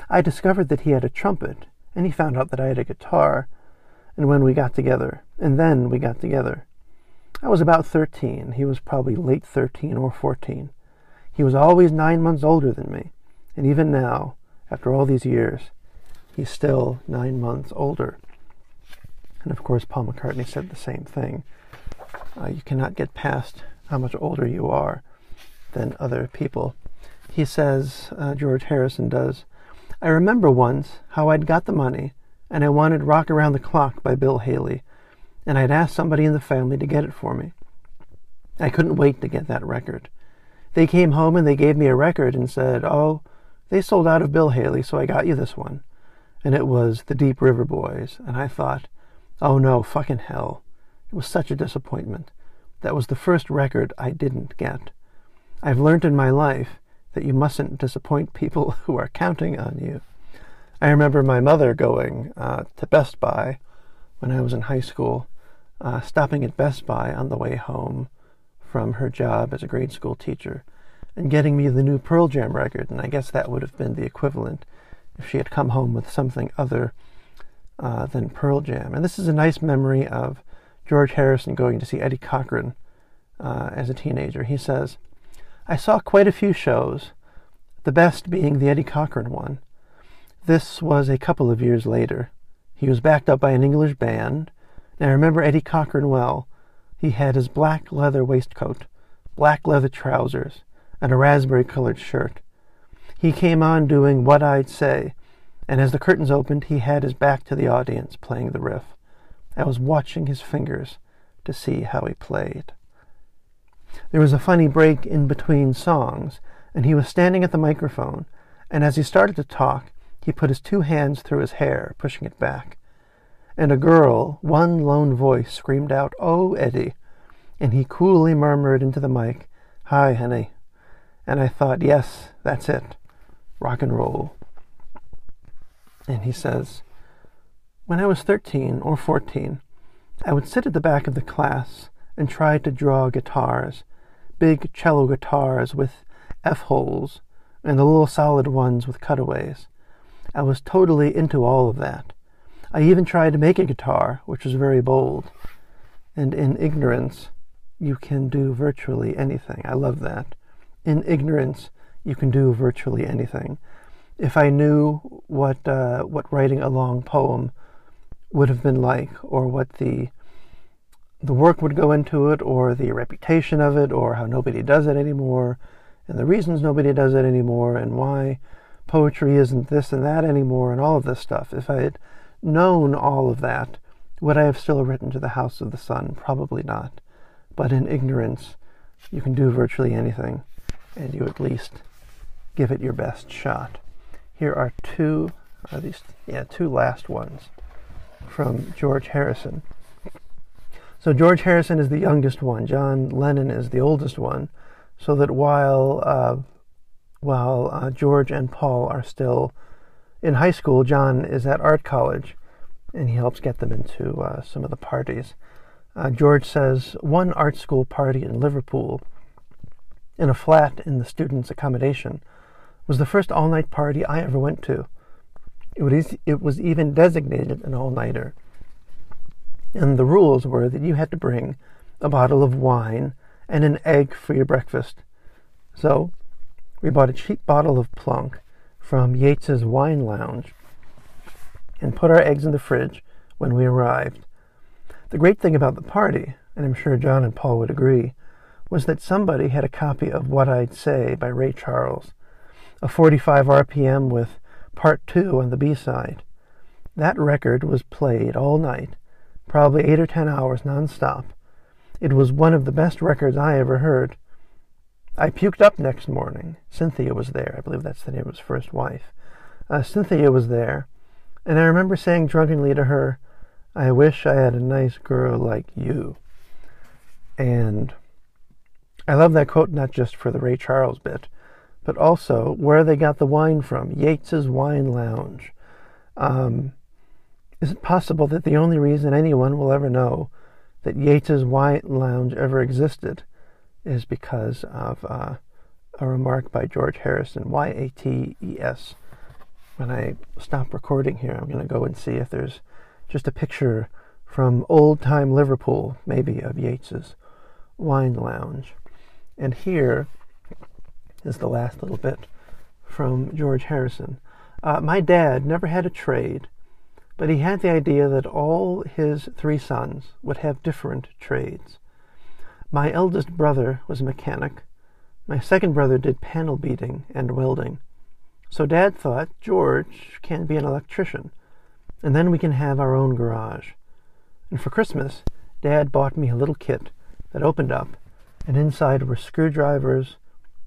I discovered that he had a trumpet, and he found out that I had a guitar, and when we got together, and then we got together. I was about thirteen. He was probably late thirteen or fourteen. He was always nine months older than me, and even now, after all these years, he's still nine months older. And of course, Paul McCartney said the same thing. Uh, you cannot get past how much older you are than other people. He says, uh, George Harrison does, I remember once how I'd got the money and I wanted Rock Around the Clock by Bill Haley, and I'd asked somebody in the family to get it for me. I couldn't wait to get that record. They came home and they gave me a record and said, oh, they sold out of Bill Haley, so I got you this one. And it was the Deep River Boys, and I thought, oh no, fucking hell. It was such a disappointment. That was the first record I didn't get. I've learned in my life that you mustn't disappoint people who are counting on you. I remember my mother going uh, to Best Buy when I was in high school, uh, stopping at Best Buy on the way home from her job as a grade school teacher and getting me the new Pearl Jam record, and I guess that would have been the equivalent if she had come home with something other uh, than Pearl Jam. And this is a nice memory of George Harrison going to see Eddie Cochran uh, as a teenager. He says, "I saw quite a few shows, the best being the Eddie Cochran one. This was a couple of years later. He was backed up by an English band, and I remember Eddie Cochran well. He had his black leather waistcoat, black leather trousers, and a raspberry-colored shirt. He came on doing What I'd Say, and as the curtains opened, he had his back to the audience playing the riff. I was watching his fingers to see how he played. There was a funny break in between songs, and he was standing at the microphone, and as he started to talk, he put his two hands through his hair, pushing it back. And a girl, one lone voice, screamed out, 'Oh, Eddie!' And he coolly murmured into the mic, 'Hi, honey.' And I thought, yes, that's it. Rock and roll." And he says, "When I was thirteen or fourteen, I would sit at the back of the class and try to draw guitars, big cello guitars with F-holes and the little solid ones with cutaways. I was totally into all of that. I even tried to make a guitar, which was very bold. And in ignorance, you can do virtually anything." I love that. In ignorance, you can do virtually anything. If I knew what uh, what writing a long poem would have been like, or what the the work would go into it, or the reputation of it, or how nobody does it anymore, and the reasons nobody does it anymore, and why poetry isn't this and that anymore, and all of this stuff. If I had known all of that, would I have still written to the House of the Sun? Probably not. But in ignorance, you can do virtually anything, and you at least give it your best shot. Here are two, are these, yeah, two last ones from George Harrison. So George Harrison is the youngest one. John Lennon is the oldest one. So that while uh, while uh, George and Paul are still in high school, John is at art college, and he helps get them into uh, some of the parties. Uh, George says, "One art school party in Liverpool, in a flat in the students' accommodation, was the first all-night party I ever went to. It was, it was even designated an all-nighter. And the rules were that you had to bring a bottle of wine and an egg for your breakfast. So we bought a cheap bottle of plunk from Yates's Wine Lounge and put our eggs in the fridge when we arrived. The great thing about the party, and I'm sure John and Paul would agree, was that somebody had a copy of What I'd Say by Ray Charles, a forty-five R P M with part two on the B-side. That record was played all night, probably eight or ten hours nonstop. It was one of the best records I ever heard. I puked up next morning. Cynthia was there." I believe that's the name of his first wife. Uh, Cynthia was there, and I remember saying drunkenly to her, 'I wish I had a nice girl like you.'" And I love that quote, not just for the Ray Charles bit, but also where they got the wine from, Yates's Wine Lounge. Um, is it possible that the only reason anyone will ever know that Yates's Wine Lounge ever existed is because of uh, a remark by George Harrison, Y A T E S. When I stop recording here, I'm going to go and see if there's just a picture from old-time Liverpool, maybe, of Yates's Wine Lounge. And here is the last little bit from George Harrison. Uh, "my dad never had a trade, but he had the idea that all his three sons would have different trades. My eldest brother was a mechanic. My second brother did panel beating and welding. So Dad thought, George can be an electrician, and then we can have our own garage. And for Christmas, Dad bought me a little kit that opened up, and inside were screwdrivers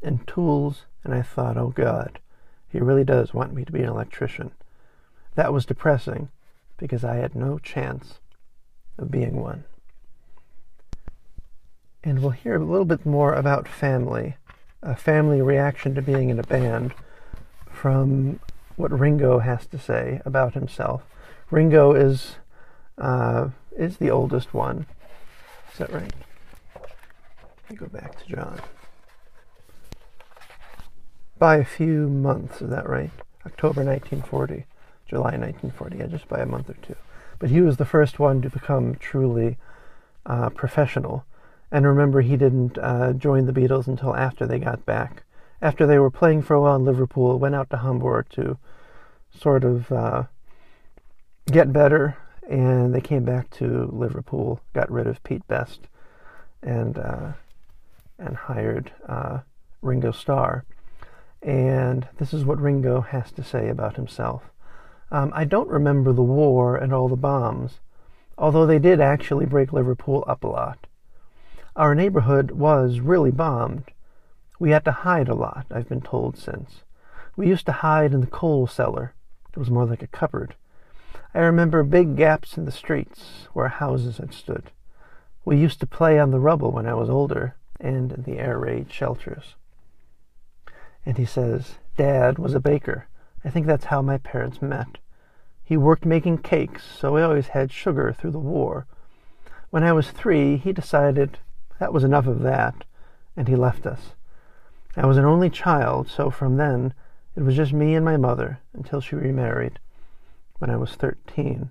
and tools, and I thought, oh God, he really does want me to be an electrician. That was depressing, because I had no chance of being one." and we'll hear a little bit more about family, a family reaction to being in a band, from what Ringo has to say about himself. Ringo is uh, is the oldest one. Is that right? Let me go back to John. By a few months, is that right? October nineteen forty, July nineteen forty, yeah, just by a month or two. But he was the first one to become truly uh, professional. And remember, he didn't uh, join the Beatles until after they got back. After they were playing for a while in Liverpool, went out to Hamburg to sort of uh, get better, and they came back to Liverpool, got rid of Pete Best, and uh, and hired uh, Ringo Starr. And this is what Ringo has to say about himself. Um, I don't remember the war and all the bombs, although they did actually break Liverpool up a lot. Our neighborhood was really bombed. We had to hide a lot, I've been told since. We used to hide in the coal cellar. It was more like a cupboard. I remember big gaps in the streets where houses had stood. We used to play on the rubble when I was older, and in the air raid shelters. And he says, Dad was a baker. I think that's how my parents met. He worked making cakes, so we always had sugar through the war. When I was three, he decided that was enough of that, and he left us. I was an only child, so from then it was just me and my mother until she remarried when I was thirteen.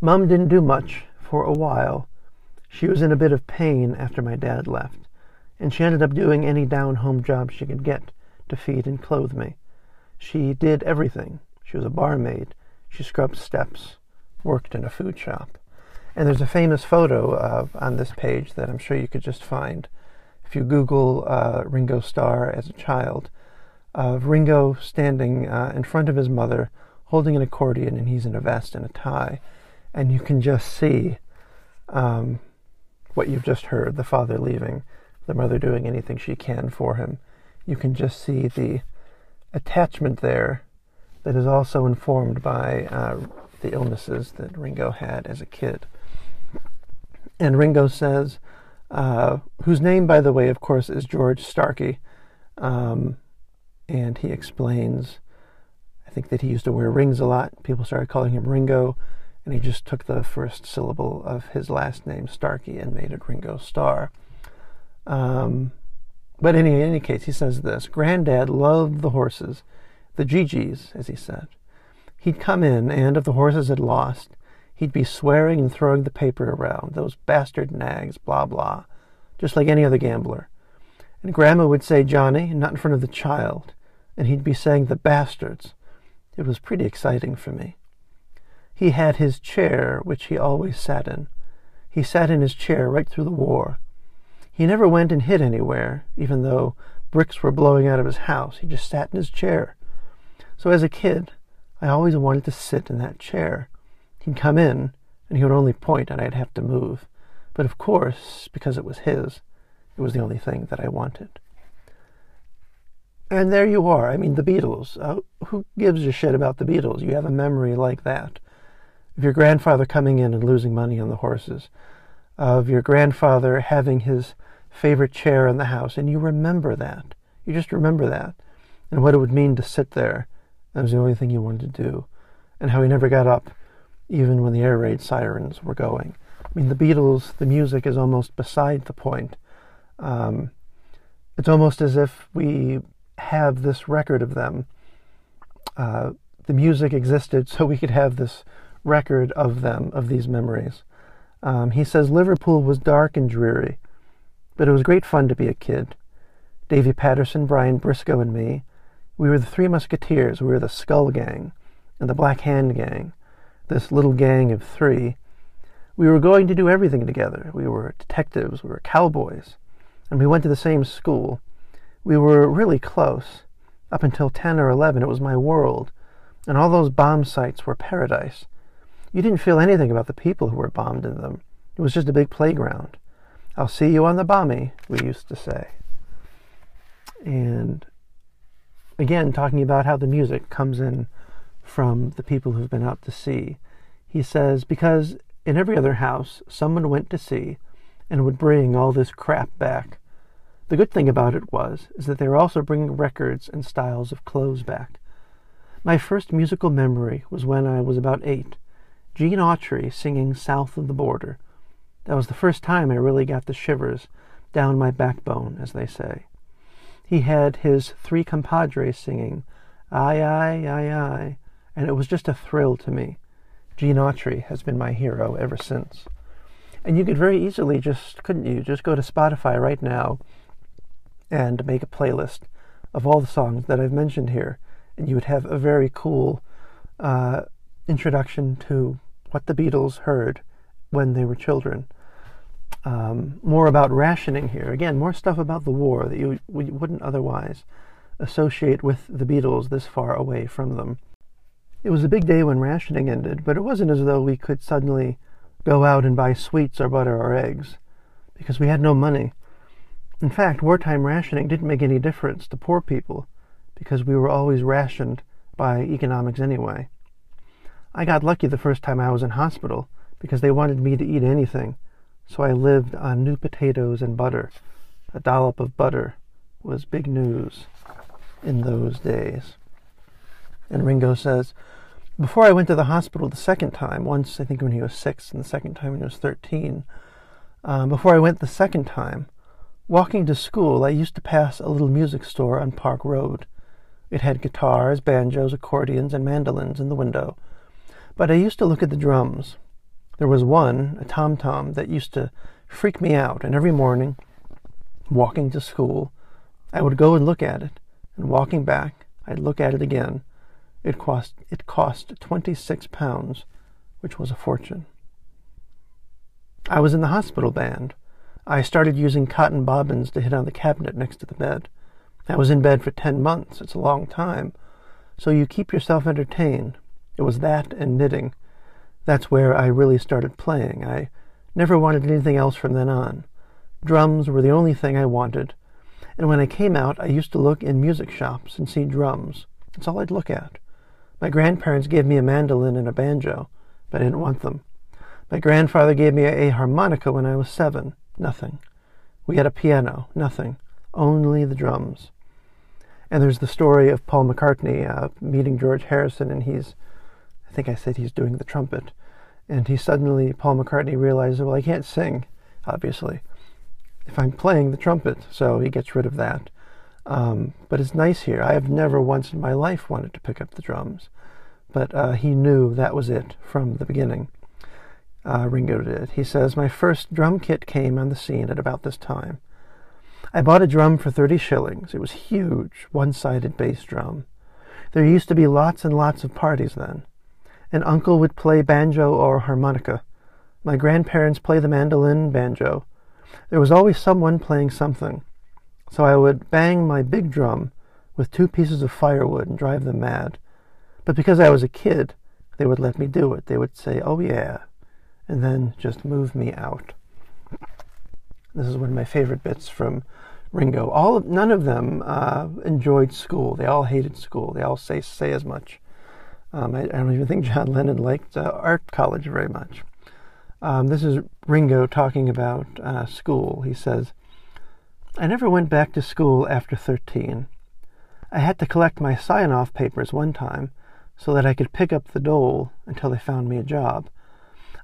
Mum didn't do much for a while. She was in a bit of pain after my dad left, and she ended up doing any down-home job she could get to feed and clothe me. She did everything. She was a barmaid. She scrubbed steps, worked in a food shop. And there's a famous photo uh, on this page that I'm sure you could just find if you Google uh, Ringo Starr as a child, of Ringo standing uh, in front of his mother holding an accordion, and he's in a vest and a tie. And you can just see um, what you've just heard, the father leaving, the mother doing anything she can for him. You can just see the attachment there that is also informed by uh, the illnesses that Ringo had as a kid. And Ringo says, uh, whose name, by the way, of course, is George Starkey, um, and he explains, I think, that he used to wear rings a lot. People started calling him Ringo, and he just took the first syllable of his last name, Starkey, and made it Ringo Starr. Um, but in any case, he says this: Granddad loved the horses, the Gigi's, as he said. He'd come in, and if the horses had lost, he'd be swearing and throwing the paper around, those bastard nags, blah, blah, just like any other gambler. And Grandma would say, Johnny, not in front of the child, and he'd be saying the bastards. It was pretty exciting for me. He had his chair, which he always sat in. He sat in his chair right through the war. He never went and hid anywhere, even though bricks were blowing out of his house. He just sat in his chair. So as a kid, I always wanted to sit in that chair. He'd come in, and he would only point, and I'd have to move. But of course, because it was his, it was the only thing that I wanted. And there you are. I mean, the Beatles. Uh, who gives a shit about the Beatles? You have a memory like that. Of your grandfather coming in and losing money on the horses. Of your grandfather having his favorite chair in the house, and you remember that. You just remember that, and what it would mean to sit there. That was the only thing you wanted to do, and how he never got up, even when the air raid sirens were going. I mean, the Beatles, the music is almost beside the point. Um, it's almost as if we have this record of them. Uh, the music existed so we could have this record of them, of these memories. Um, he says, Liverpool was dark and dreary, but it was great fun to be a kid. Davy Patterson, Brian Briscoe, and me, we were the Three Musketeers. We were the Skull Gang and the Black Hand Gang, this little gang of three. We were going to do everything together. We were detectives. We were cowboys. And we went to the same school. We were really close. Up until ten or eleven, it was my world. And all those bomb sites were paradise. You didn't feel anything about the people who were bombed in them. It was just a big playground. I'll see you on the bomby, we used to say. And again, talking about how the music comes in from the people who've been out to sea. He says, because in every other house, someone went to sea, and would bring all this crap back. The good thing about it was is that they were also bringing records and styles of clothes back. My first musical memory was when I was about eight, Gene Autry singing South of the Border. That was the first time I really got the shivers down my backbone, as they say. He had his three compadres singing, "Aye, aye, aye, aye," and it was just a thrill to me. Gene Autry has been my hero ever since. And you could very easily just, couldn't you, just go to Spotify right now and make a playlist of all the songs that I've mentioned here, and you would have a very cool uh, introduction to what the Beatles heard when they were children. Um, more about rationing here. Again, more stuff about the war that you, you wouldn't otherwise associate with the Beatles this far away from them. It was a big day when rationing ended, but it wasn't as though we could suddenly go out and buy sweets or butter or eggs, because we had no money. In fact, wartime rationing didn't make any difference to poor people, because we were always rationed by economics anyway. I got lucky the first time I was in hospital, because they wanted me to eat anything, so I lived on new potatoes and butter. A dollop of butter was big news in those days. And Ringo says, before I went to the hospital the second time, once I think when he was six and the second time when he was thirteen, um, before I went the second time, walking to school I used to pass a little music store on Park Road. It had guitars, banjos, accordions, and mandolins in the window. But I used to look at the drums. There was one, a tom-tom, that used to freak me out, and every morning, walking to school, I would go and look at it, and walking back, I'd look at it again. It cost it cost twenty-six pounds, which was a fortune. I was in the hospital band. I started using cotton bobbins to hit on the cabinet next to the bed. I was in bed for ten months. It's a long time. So you keep yourself entertained. It was that and knitting. That's where I really started playing. I never wanted anything else from then on. Drums were the only thing I wanted. And when I came out, I used to look in music shops and see drums. That's all I'd look at. My grandparents gave me a mandolin and a banjo, but I didn't want them. My grandfather gave me a harmonica when I was seven. Nothing. We had a piano. Nothing. Only the drums. And there's the story of Paul McCartney uh, meeting George Harrison, and he's, I think I said he's doing the trumpet. And he suddenly, Paul McCartney realizes, well, I can't sing, obviously, if I'm playing the trumpet. So he gets rid of that. Um, but it's nice here. I have never once in my life wanted to pick up the drums. But uh, he knew that was it from the beginning. Uh, Ringo did. He says, my first drum kit came on the scene at about this time. I bought a drum for thirty shillings. It was huge, one-sided bass drum. There used to be lots and lots of parties then. An uncle would play banjo or harmonica. My grandparents play the mandolin, banjo. There was always someone playing something. So I would bang my big drum with two pieces of firewood and drive them mad. But because I was a kid, they would let me do it. They would say, oh yeah, and then just move me out. This is one of my favorite bits from Ringo. All of, none of them uh, enjoyed school. They all hated school. They all say say as much. Um, I, I don't even think John Lennon liked uh, art college very much. Um, this is Ringo talking about uh, school. He says, I never went back to school after thirteen. I had to collect my sign-off papers one time so that I could pick up the dole until they found me a job.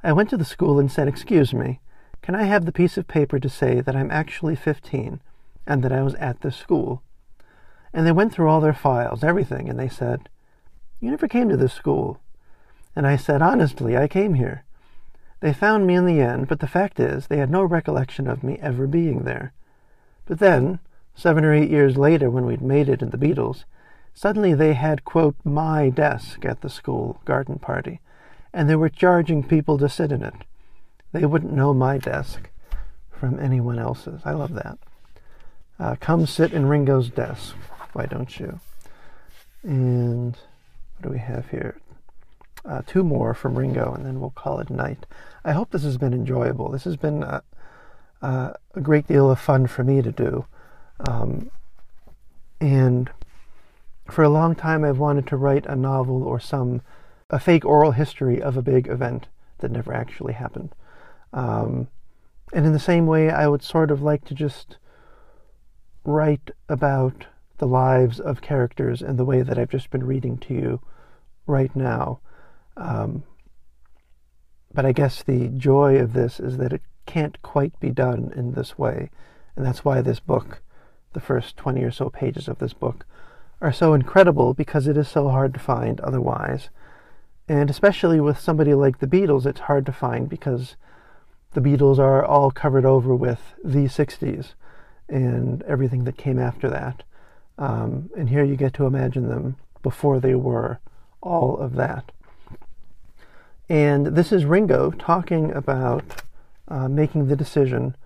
I went to the school and said, excuse me, can I have the piece of paper to say that I'm actually fifteen and that I was at this school? And they went through all their files, everything, and they said, you never came to this school. And I said, honestly, I came here. They found me in the end, but the fact is, they had no recollection of me ever being there. But then, seven or eight years later, when we'd made it in the Beatles, suddenly they had, quote, my desk at the school garden party, and they were charging people to sit in it. They wouldn't know my desk from anyone else's. I love that. Uh, come sit in Ringo's desk. Why don't you? And what do we have here? Uh, two more from Ringo, and then we'll call it night. I hope this has been enjoyable. This has been a, a great deal of fun for me to do. Um, and for a long time, I've wanted to write a novel or some a fake oral history of a big event that never actually happened. Um, And in the same way, I would sort of like to just write about the lives of characters in the way that I've just been reading to you right now. Um, but I guess the joy of this is that it can't quite be done in this way. And that's why this book, the first twenty or so pages of this book, are so incredible, because it is so hard to find otherwise. And especially with somebody like the Beatles, it's hard to find because the Beatles are all covered over with the sixties and everything that came after that. Um, and here you get to imagine them before they were all of that. And this is Ringo talking about uh, making the decision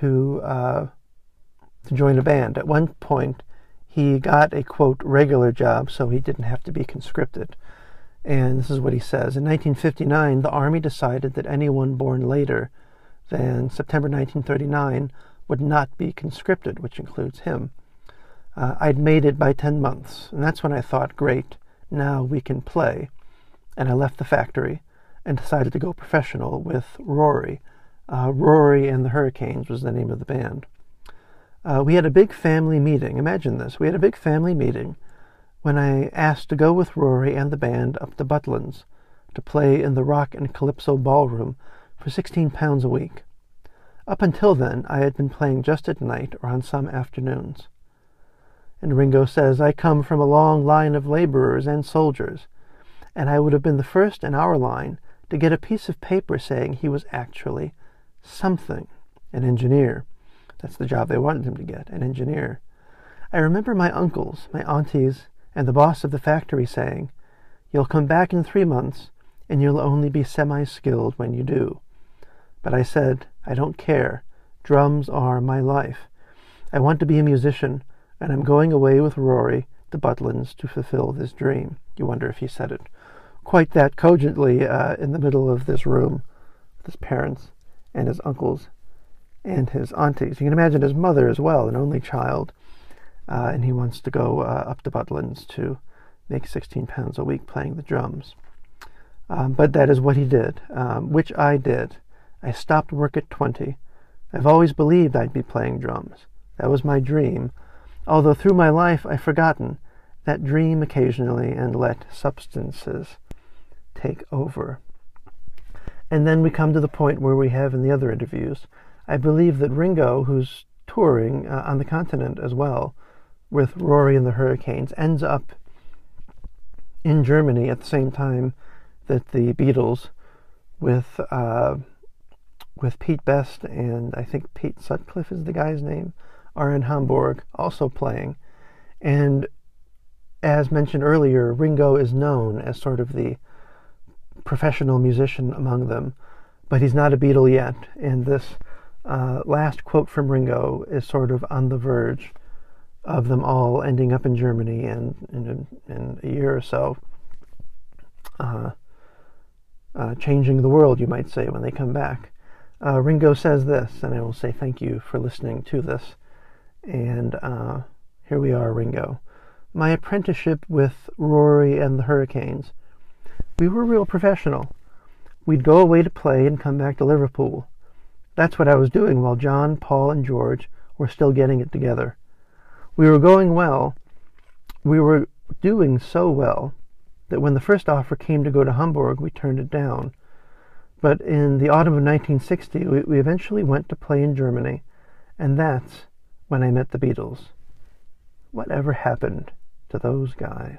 to, uh, to join a band. At one point, he got a, quote, regular job, so he didn't have to be conscripted. And this is what he says. In nineteen fifty-nine, the Army decided that anyone born later than September nineteen thirty-nine would not be conscripted, which includes him. Uh, I'd made it by ten months, and that's when I thought, great, now we can play. And I left the factory and decided to go professional with Rory. Uh, Rory and the Hurricanes was the name of the band. Uh, we had a big family meeting. Imagine this. We had a big family meeting when I asked to go with Rory and the band up to Butlins to play in the Rock and Calypso Ballroom for sixteen pounds a week. Up until then, I had been playing just at night or on some afternoons. And Ringo says, I come from a long line of laborers and soldiers, and I would have been the first in our line to get a piece of paper saying he was actually something, an engineer. That's the job they wanted him to get, an engineer. I remember my uncles, my aunties, and the boss of the factory saying, you'll come back in three months, and you'll only be semi-skilled when you do. But I said, I don't care. Drums are my life. I want to be a musician, and I'm going away with Rory, the Butlins, to fulfill this dream. You wonder if he said it quite that cogently uh, in the middle of this room with his parents and his uncles and his aunties. You can imagine his mother as well, an only child. Uh, and he wants to go uh, up to Butlins to make sixteen pounds a week playing the drums. Um, but that is what he did, um, which I did. I stopped work at twenty. I've always believed I'd be playing drums. That was my dream, although through my life I've forgotten that dream occasionally and let substances take over. And then we come to the point where we have in the other interviews. I believe that Ringo, who's touring uh, on the continent as well, with Rory and the Hurricanes, ends up in Germany at the same time that the Beatles, with uh, with Pete Best and I think Pete Sutcliffe is the guy's name, are in Hamburg also playing. And as mentioned earlier, Ringo is known as sort of the professional musician among them, but he's not a Beatle yet. And this uh, last quote from Ringo is sort of on the verge of them all ending up in Germany and in, in a year or so, uh, uh, changing the world, you might say, when they come back. Uh, Ringo says this, and I will say thank you for listening to this. And uh, here we are, Ringo. My apprenticeship with Rory and the Hurricanes. We were real professional. We'd go away to play and come back to Liverpool. That's what I was doing while John, Paul, and George were still getting it together. We were going well, we were doing so well, that when the first offer came to go to Hamburg, we turned it down. But in the autumn of nineteen sixty, we, we eventually went to play in Germany, and that's when I met the Beatles. Whatever happened to those guys?